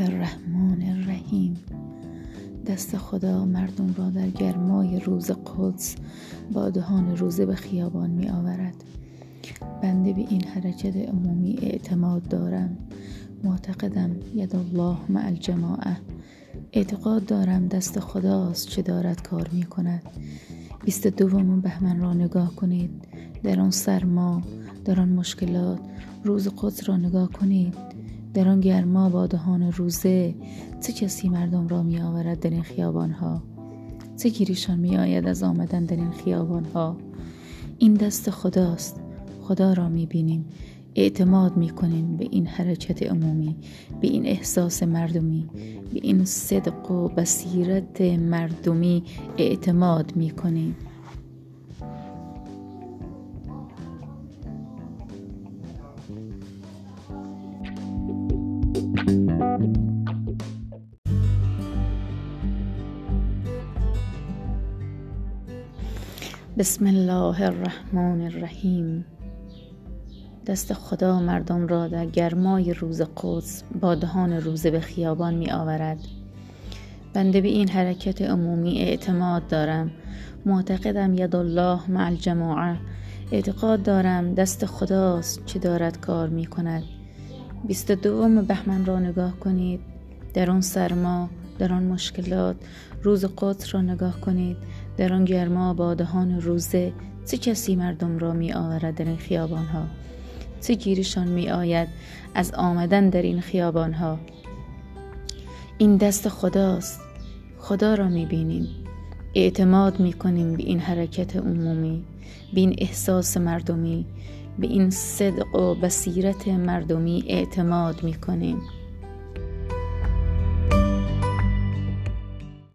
الله الرحمن الرحیم. دست خدا مردم را در گرمای روز قدس با دهان روزه به خیابان می آورد. بنده به این حرکت عمومی اعتماد دارم. معتقدم ید الله مع الجماعه. اعتقاد دارم دست خداست چه دارد کار می کند. 22 بهمن را نگاه کنید. در آن سرما، در آن مشکلات، روز قدس را نگاه کنید. در آن گرما با دهان روزه چه کسی مردم را می آورد در این خیابان ها؟ چه گیریشان می آید از آمدن در این خیابان ها؟ این دست خداست. خدا را می بینیم، اعتماد می کنیم به این حرکت عمومی، به این احساس مردمی، به این صدق و بصیرت مردمی اعتماد می کنیم. بسم الله الرحمن الرحیم. دست خدا مردم را در گرمای روز قدس با دهان روزه به خیابان می آورد. بنده به این حرکت عمومی اعتماد دارم. معتقدم ید الله مع الجماعه. اعتقاد دارم دست خداست چه دارد کار می کند. 22 بهمن را نگاه کنید. در آن سرما، در آن مشکلات، روز قدس را نگاه کنید. در آن گرما با دهان روزه چه کسی مردم را می آورد در این خیابان ها؟ چه گیریشان می آید از آمدن در این خیابان ها؟ این دست خداست. خدا را می بینیم، اعتماد می کنیم به این حرکت عمومی، به این احساس مردمی، به این صدق و بصیرت مردمی اعتماد می کنیم.